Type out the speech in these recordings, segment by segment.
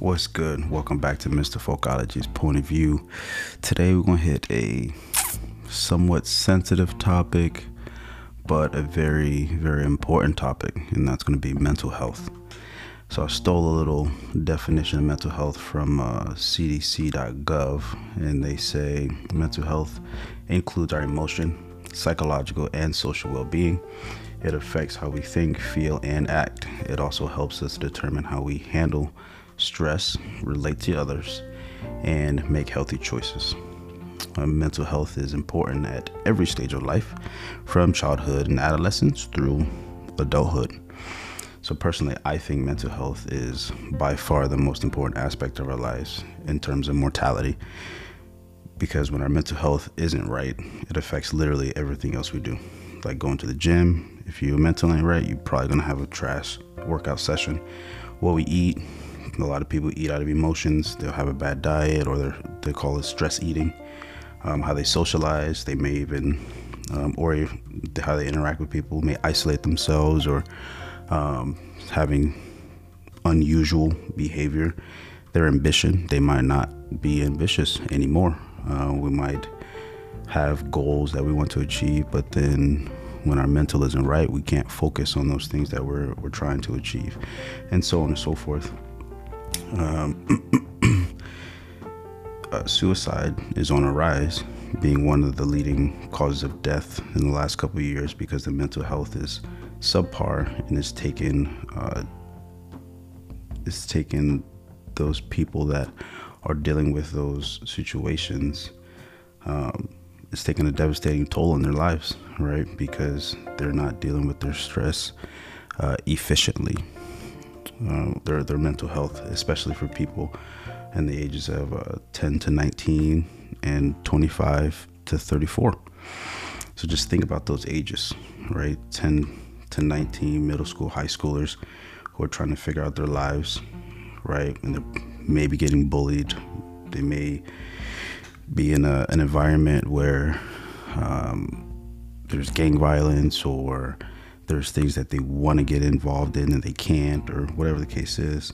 What's good? Welcome back to Mr. Fokologie's Point of View. Today we're going to hit a somewhat sensitive topic, but a very, very important topic, and that's going to be mental health. So I stole a little definition of mental health from cdc.gov, and they say mental health includes our emotion, psychological, and social well-being. It affects how we think, feel, and act. It also helps us determine how we handle stress, relate to others, and make healthy choices. Mental health is important at every stage of life, from childhood and adolescence through adulthood. So personally, I think mental health is by far the most important aspect of our lives in terms of mortality, because when our mental health isn't right, it affects literally everything else we do, like going to the gym. If your mental ain't right, you're probably gonna have a trash workout session. What we eat, a lot of people eat out of emotions. They'll have a bad diet, or they call it stress eating. How they socialize, they may even, or how they interact with people, may isolate themselves, or having unusual behavior. Their ambition, they might not be ambitious anymore. We might have goals that we want to achieve, but then when our mental isn't right, we can't focus on those things that we're trying to achieve, and so on and so forth. Suicide is on a rise, being one of the leading causes of death in the last couple of years, because the mental health is subpar, and it's taken those people that are dealing with those situations. It's taken a devastating toll on their lives, right? Because they're not dealing with their stress efficiently. Their mental health, especially for people in the ages of 10 to 19 and 25 to 34. So just think about those ages, right? 10 to 19, middle school, high schoolers who are trying to figure out their lives, right? And they're maybe getting bullied. They may be in an environment where there's gang violence, or there's things that they want to get involved in and they can't, or whatever the case is.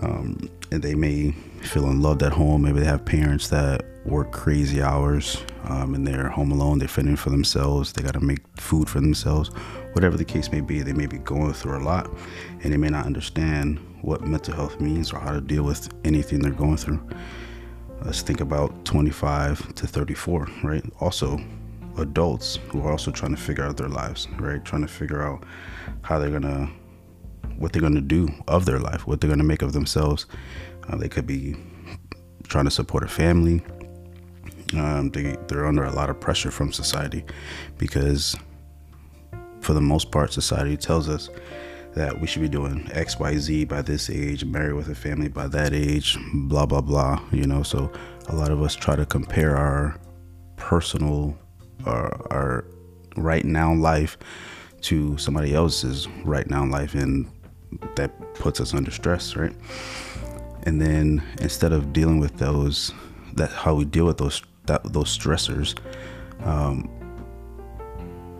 And they may feel unloved at home. Maybe they have parents that work crazy hours, and they're home alone. They're fending for themselves. They got to make food for themselves. Whatever the case may be, they may be going through a lot, and they may not understand what mental health means or how to deal with anything they're going through. Let's think about 25 to 34, right? Also, adults who are also trying to figure out their lives, right? Trying to figure out how they're gonna, what they're gonna do of their life, what they're gonna make of themselves. They could be trying to support a family. They're under a lot of pressure from society, because for the most part, society tells us that we should be doing X, Y, Z by this age, married with a family by that age, blah, blah, blah, you know? So a lot of us try to compare our personal, our right now life to somebody else's right now life, and that puts us under stress, right? And then instead of dealing with those, that how we deal with those stressors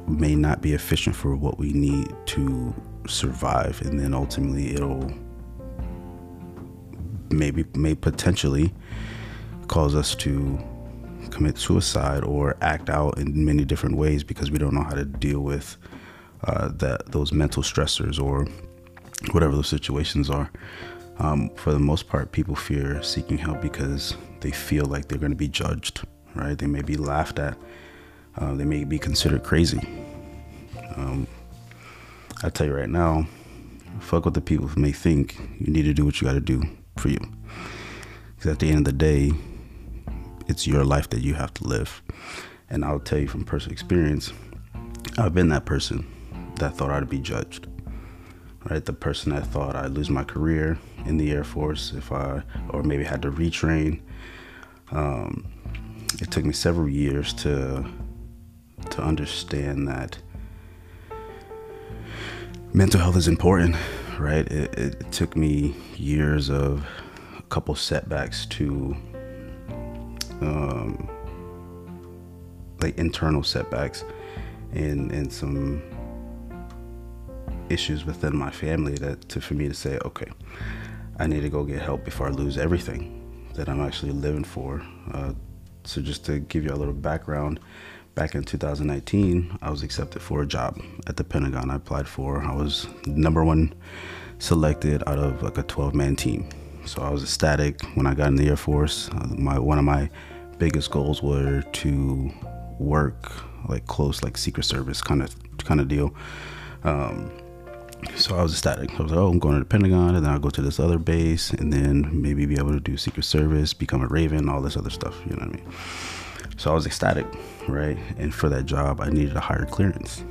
may not be efficient for what we need to survive, and then ultimately it'll may potentially cause us to commit suicide or act out in many different ways, because we don't know how to deal with those mental stressors or whatever those situations are. For the most part, people fear seeking help because they feel like they're going to be judged, right? They may be laughed at. They may be considered crazy. I tell you right now, fuck what the people may think. You need to do what you got to do for you, because at the end of the day, it's your life that you have to live. And I'll tell you from personal experience, I've been that person that thought I'd be judged, right? The person that thought I'd lose my career in the Air Force or maybe had to retrain. It took me several years to understand that mental health is important, right? It took me years of a couple setbacks to like internal setbacks and some issues within my family for me to say, okay, I need to go get help before I lose everything that I'm actually living for. So just to give you a little background, back in 2019, I was accepted for a job at the Pentagon. I applied for, I was number one selected out of like a 12-man team. So I was ecstatic when I got in the Air Force. One of my biggest goals were to work like close, like Secret Service kind of deal. So I was ecstatic. I was like, oh, I'm going to the Pentagon, and then I'll go to this other base, and then maybe be able to do Secret Service, become a Raven, all this other stuff, you know what I mean? So I was ecstatic, right? And for that job, I needed a higher clearance,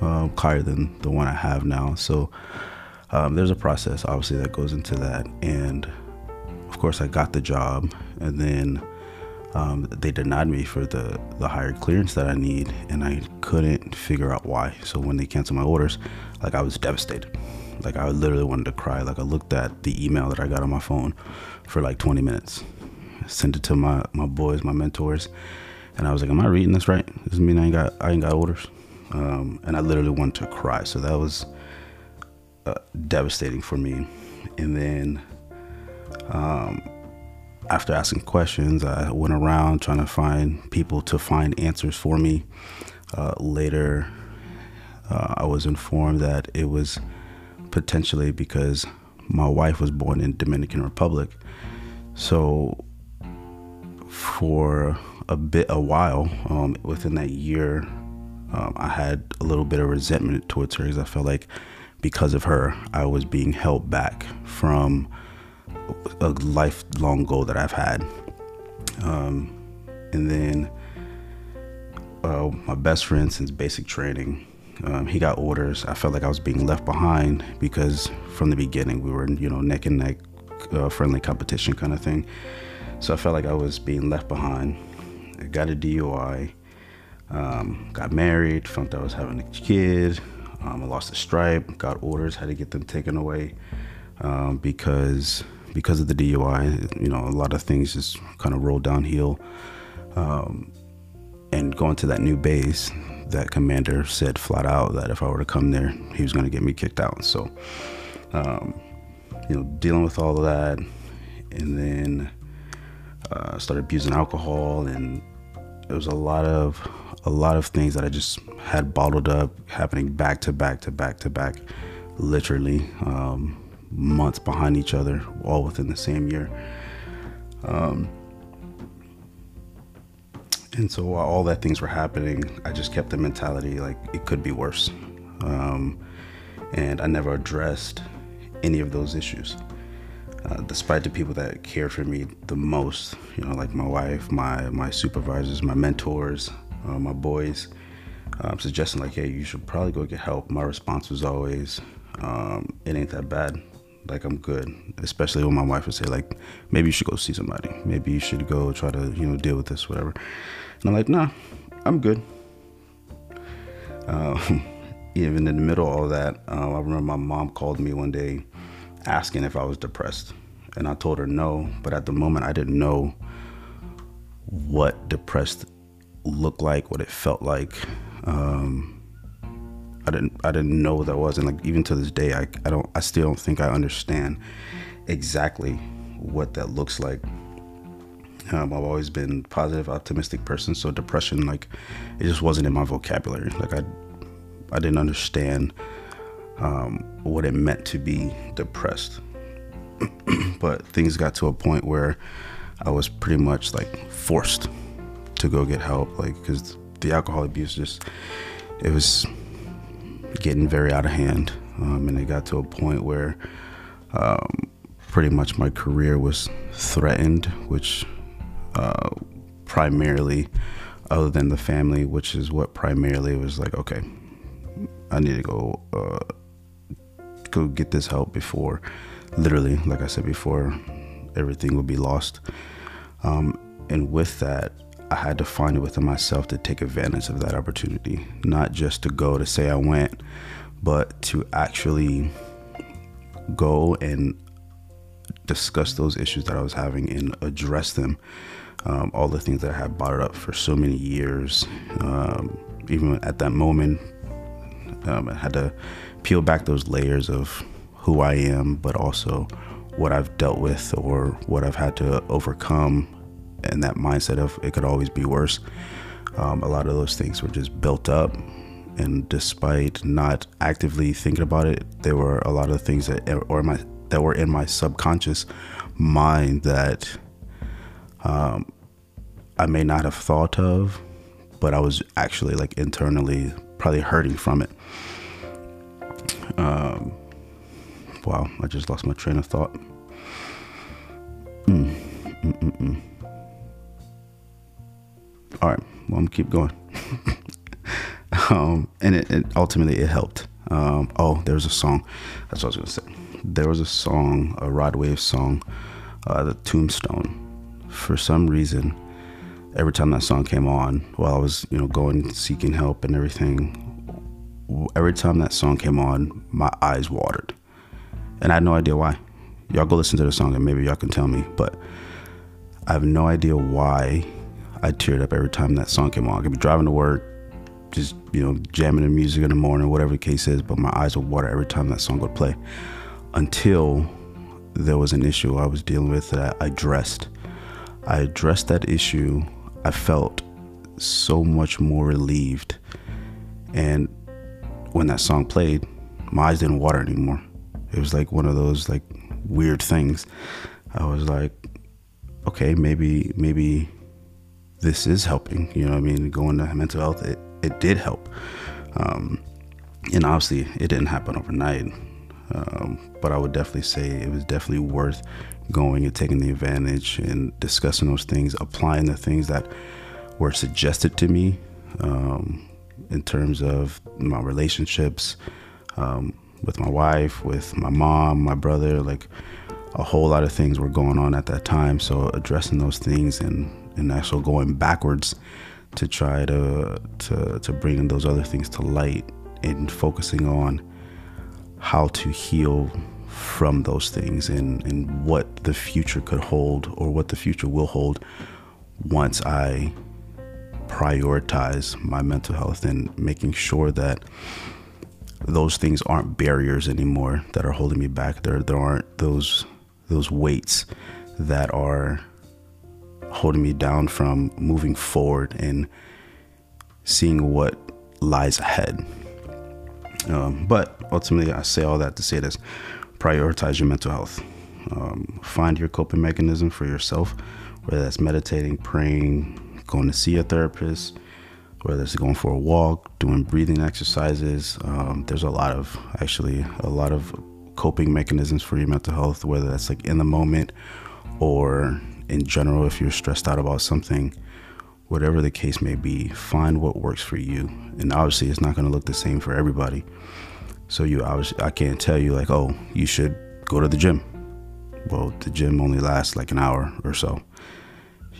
higher than the one I have now. So there's a process, obviously, that goes into that. And of course, I got the job, and then they denied me for the higher clearance that I need, and I couldn't figure out why. So when they canceled my orders, like, I was devastated. Like, I literally wanted to cry. Like, I looked at the email that I got on my phone for like 20 minutes. I sent it to my boys, my mentors, and I was like, am I reading this right? Does it mean I ain't got orders? And I literally wanted to cry. So that was devastating for me. And then after asking questions, I went around trying to find people to find answers for me. Later, I was informed that it was potentially because my wife was born in Dominican Republic. So for a while, within that year, I had a little bit of resentment towards her, because I felt like because of her, I was being held back from a lifelong goal that I've had. And then my best friend since basic training, he got orders. I felt like I was being left behind because from the beginning we were, you know, neck and neck, friendly competition kind of thing. So I felt like I was being left behind. I got a DUI, got married, found out I was having a kid. I lost a stripe, got orders, had to get them taken away. Because of the DUI, you know, a lot of things just kind of rolled downhill. And going to that new base, that commander said flat out that if I were to come there, he was going to get me kicked out. So, you know, dealing with all of that, and then started abusing alcohol, and it was a lot of things that I just had bottled up, happening back to back, literally. Months behind each other, all within the same year. And so while all that things were happening, I just kept the mentality like it could be worse. And I never addressed any of those issues. Despite the people that cared for me the most, you know, like my wife, my supervisors, my mentors, my boys, suggesting like, hey, you should probably go get help. My response was always, it ain't that bad. Like, I'm good. Especially when my wife would say like, maybe you should go see somebody. Maybe you should go try to, you know, deal with this, whatever. And I'm like, nah, I'm good. Even in the middle of all that, I remember my mom called me one day asking if I was depressed, and I told her no. But at the moment, I didn't know what depressed looked like, what it felt like. I didn't know what that was, and like even to this day, I still don't think I understand exactly what that looks like. I've always been positive, optimistic person, so depression, like, it just wasn't in my vocabulary. Like, I didn't understand what it meant to be depressed. But things got to a point where I was pretty much like forced to go get help, like, because the alcohol abuse just, it was getting very out of hand, and it got to a point where pretty much my career was threatened, which primarily, other than the family, which is what primarily was like, okay, I need to go get this help before, literally, like I said before, everything would be lost. And with that, I had to find it within myself to take advantage of that opportunity, not just to go to say I went, but to actually go and discuss those issues that I was having and address them. All the things that I had bottled up for so many years, even at that moment, I had to peel back those layers of who I am, but also what I've dealt with or what I've had to overcome, and that mindset of it could always be worse. A lot of those things were just built up, and despite not actively thinking about it, there were a lot of things that were in my subconscious mind that I may not have thought of, but I was actually like internally probably hurting from it. Wow, I just lost my train of thought. All right, well, I'm keep going. And it ultimately it helped. Oh, there was a song. That's what I was gonna say. There was a song, a Rod Wave song, The Tombstone. For some reason, every time that song came on, while I was going seeking help and everything, every time that song came on, my eyes watered, and I had no idea why. Y'all go listen to the song and maybe y'all can tell me, but I have no idea why I teared up every time that song came on. I could be driving to work, just jamming the music in the morning, whatever the case is, but my eyes would water every time that song would play, until there was an issue I was dealing with that I addressed. I addressed that issue. I felt so much more relieved, and when that song played, my eyes didn't water anymore. It was like one of those like weird things. I was like, okay, maybe this is helping. You know what I mean? Going to mental health, it did help. And obviously it didn't happen overnight. But I would definitely say it was definitely worth going and taking the advantage and discussing those things, applying the things that were suggested to me, in terms of my relationships, with my wife, with my mom, my brother, like a whole lot of things were going on at that time. So addressing those things and also going backwards to try to bring those other things to light and focusing on how to heal from those things and what the future could hold or what the future will hold once I prioritize my mental health and making sure that those things aren't barriers anymore that are holding me back. There aren't those weights that are holding me down from moving forward and seeing what lies ahead. But ultimately, I say all that to say this: prioritize your mental health. Find your coping mechanism for yourself, whether that's meditating, praying, going to see a therapist, whether it's going for a walk, doing breathing exercises. There's a lot of coping mechanisms for your mental health, whether that's like in the moment or in general, if you're stressed out about something, whatever the case may be, find what works for you. And obviously it's not going to look the same for everybody. So I can't tell you like, oh, you should go to the gym. Well, the gym only lasts like an hour or so.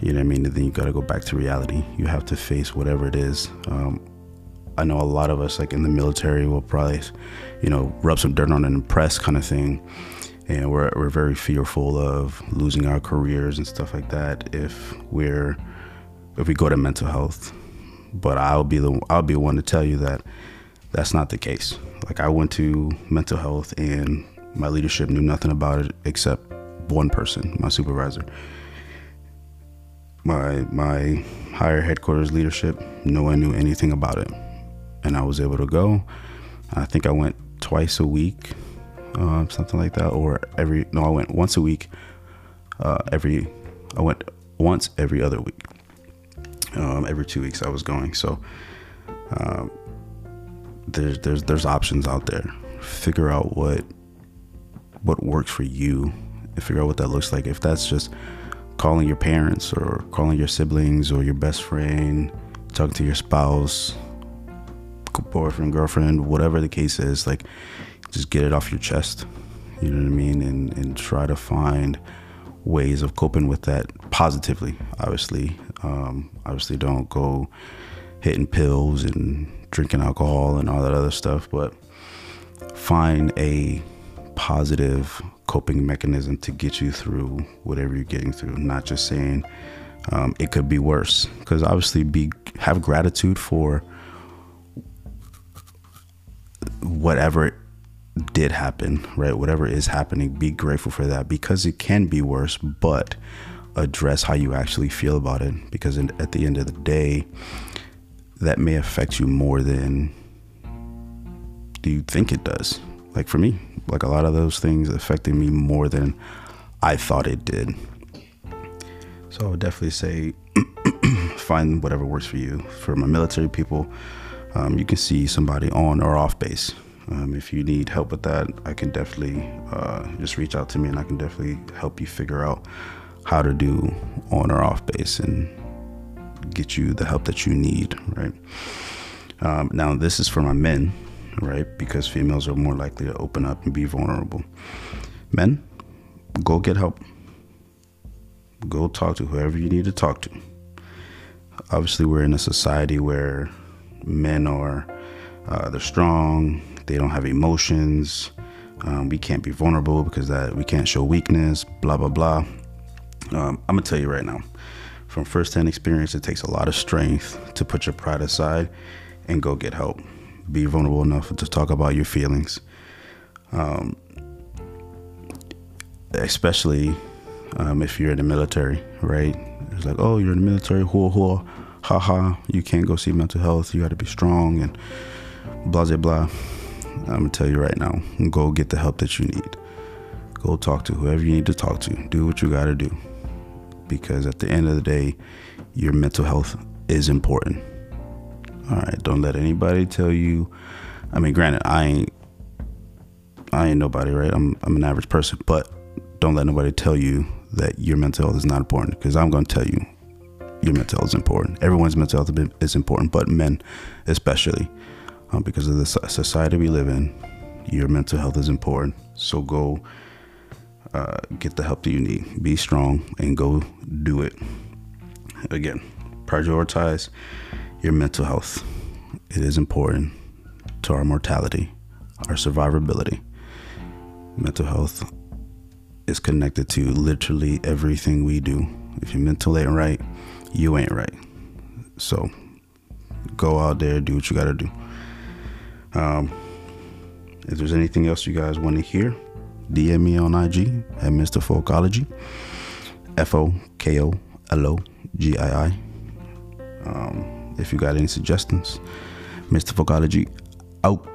You know what I mean? And then you got to go back to reality. You have to face whatever it is. I know a lot of us, like in the military, will probably, rub some dirt on an impress kind of thing. And we're very fearful of losing our careers and stuff like that if we go to mental health. But I'll be one to tell you that that's not the case. Like, I went to mental health and my leadership knew nothing about it except one person, my supervisor. My higher headquarters leadership, no one knew anything about it, and I was able to go. I think I went twice a week, something like that, I went once a week. I went once every other week. Every 2 weeks I was going. So there's options out there. Figure out what works for you, and figure out what that looks like. If that's just calling your parents or calling your siblings or your best friend, talking to your spouse, boyfriend, girlfriend, whatever the case is, like, just get it off your chest. You know what I mean? And try to find ways of coping with that positively, obviously. Obviously don't go hitting pills and drinking alcohol and all that other stuff, but find a positive coping mechanism to get you through whatever you're getting through. Not just saying it could be worse, because obviously have gratitude for whatever did happen, right? Whatever is happening, be grateful for that, because it can be worse, but address how you actually feel about it, because at the end of the day, that may affect you more than you think it does. Like for me, like a lot of those things affected me more than I thought it did. So I would definitely say find whatever works for you. For my military people, you can see somebody on or off base. If you need help with that, I can definitely just reach out to me, and I can definitely help you figure out how to do on or off base and get you the help that you need, right? Now, this is for my men, right? Because females are more likely to open up and be vulnerable. Men, go get help. Go talk to whoever you need to talk to. Obviously, we're in a society where men are, they're strong, they don't have emotions, we can't be vulnerable because that we can't show weakness, blah, blah, blah. I'm gonna tell you right now, from firsthand experience, it takes a lot of strength to put your pride aside and go get help. Be vulnerable enough to talk about your feelings. Especially if you're in the military, right? It's like, oh, you're in the military, haha, you can't go see mental health, you gotta be strong and blah, blah, blah. I'm gonna tell you right now, go get the help that you need. Go talk to whoever you need to talk to. Do what you gotta do. Because at the end of the day, your mental health is important. All right, don't let anybody tell you. I mean, granted, I ain't nobody, right? I'm an average person, but don't let nobody tell you that your mental health is not important, because I'm going to tell you your mental health is important. Everyone's mental health is important, but men especially, because of the society we live in, your mental health is important. So go get the help that you need. Be strong and go do it. Again, prioritize your mental health. It is important to our mortality, our survivability. Mental health is connected to literally everything we do. If your mental ain't right, you ain't right. So go out there, do what you gotta do. If there's anything else you guys want to hear, DM me on IG at Mr. Fokologii, Fokologii. If you got any suggestions, Mr. Fokologii out.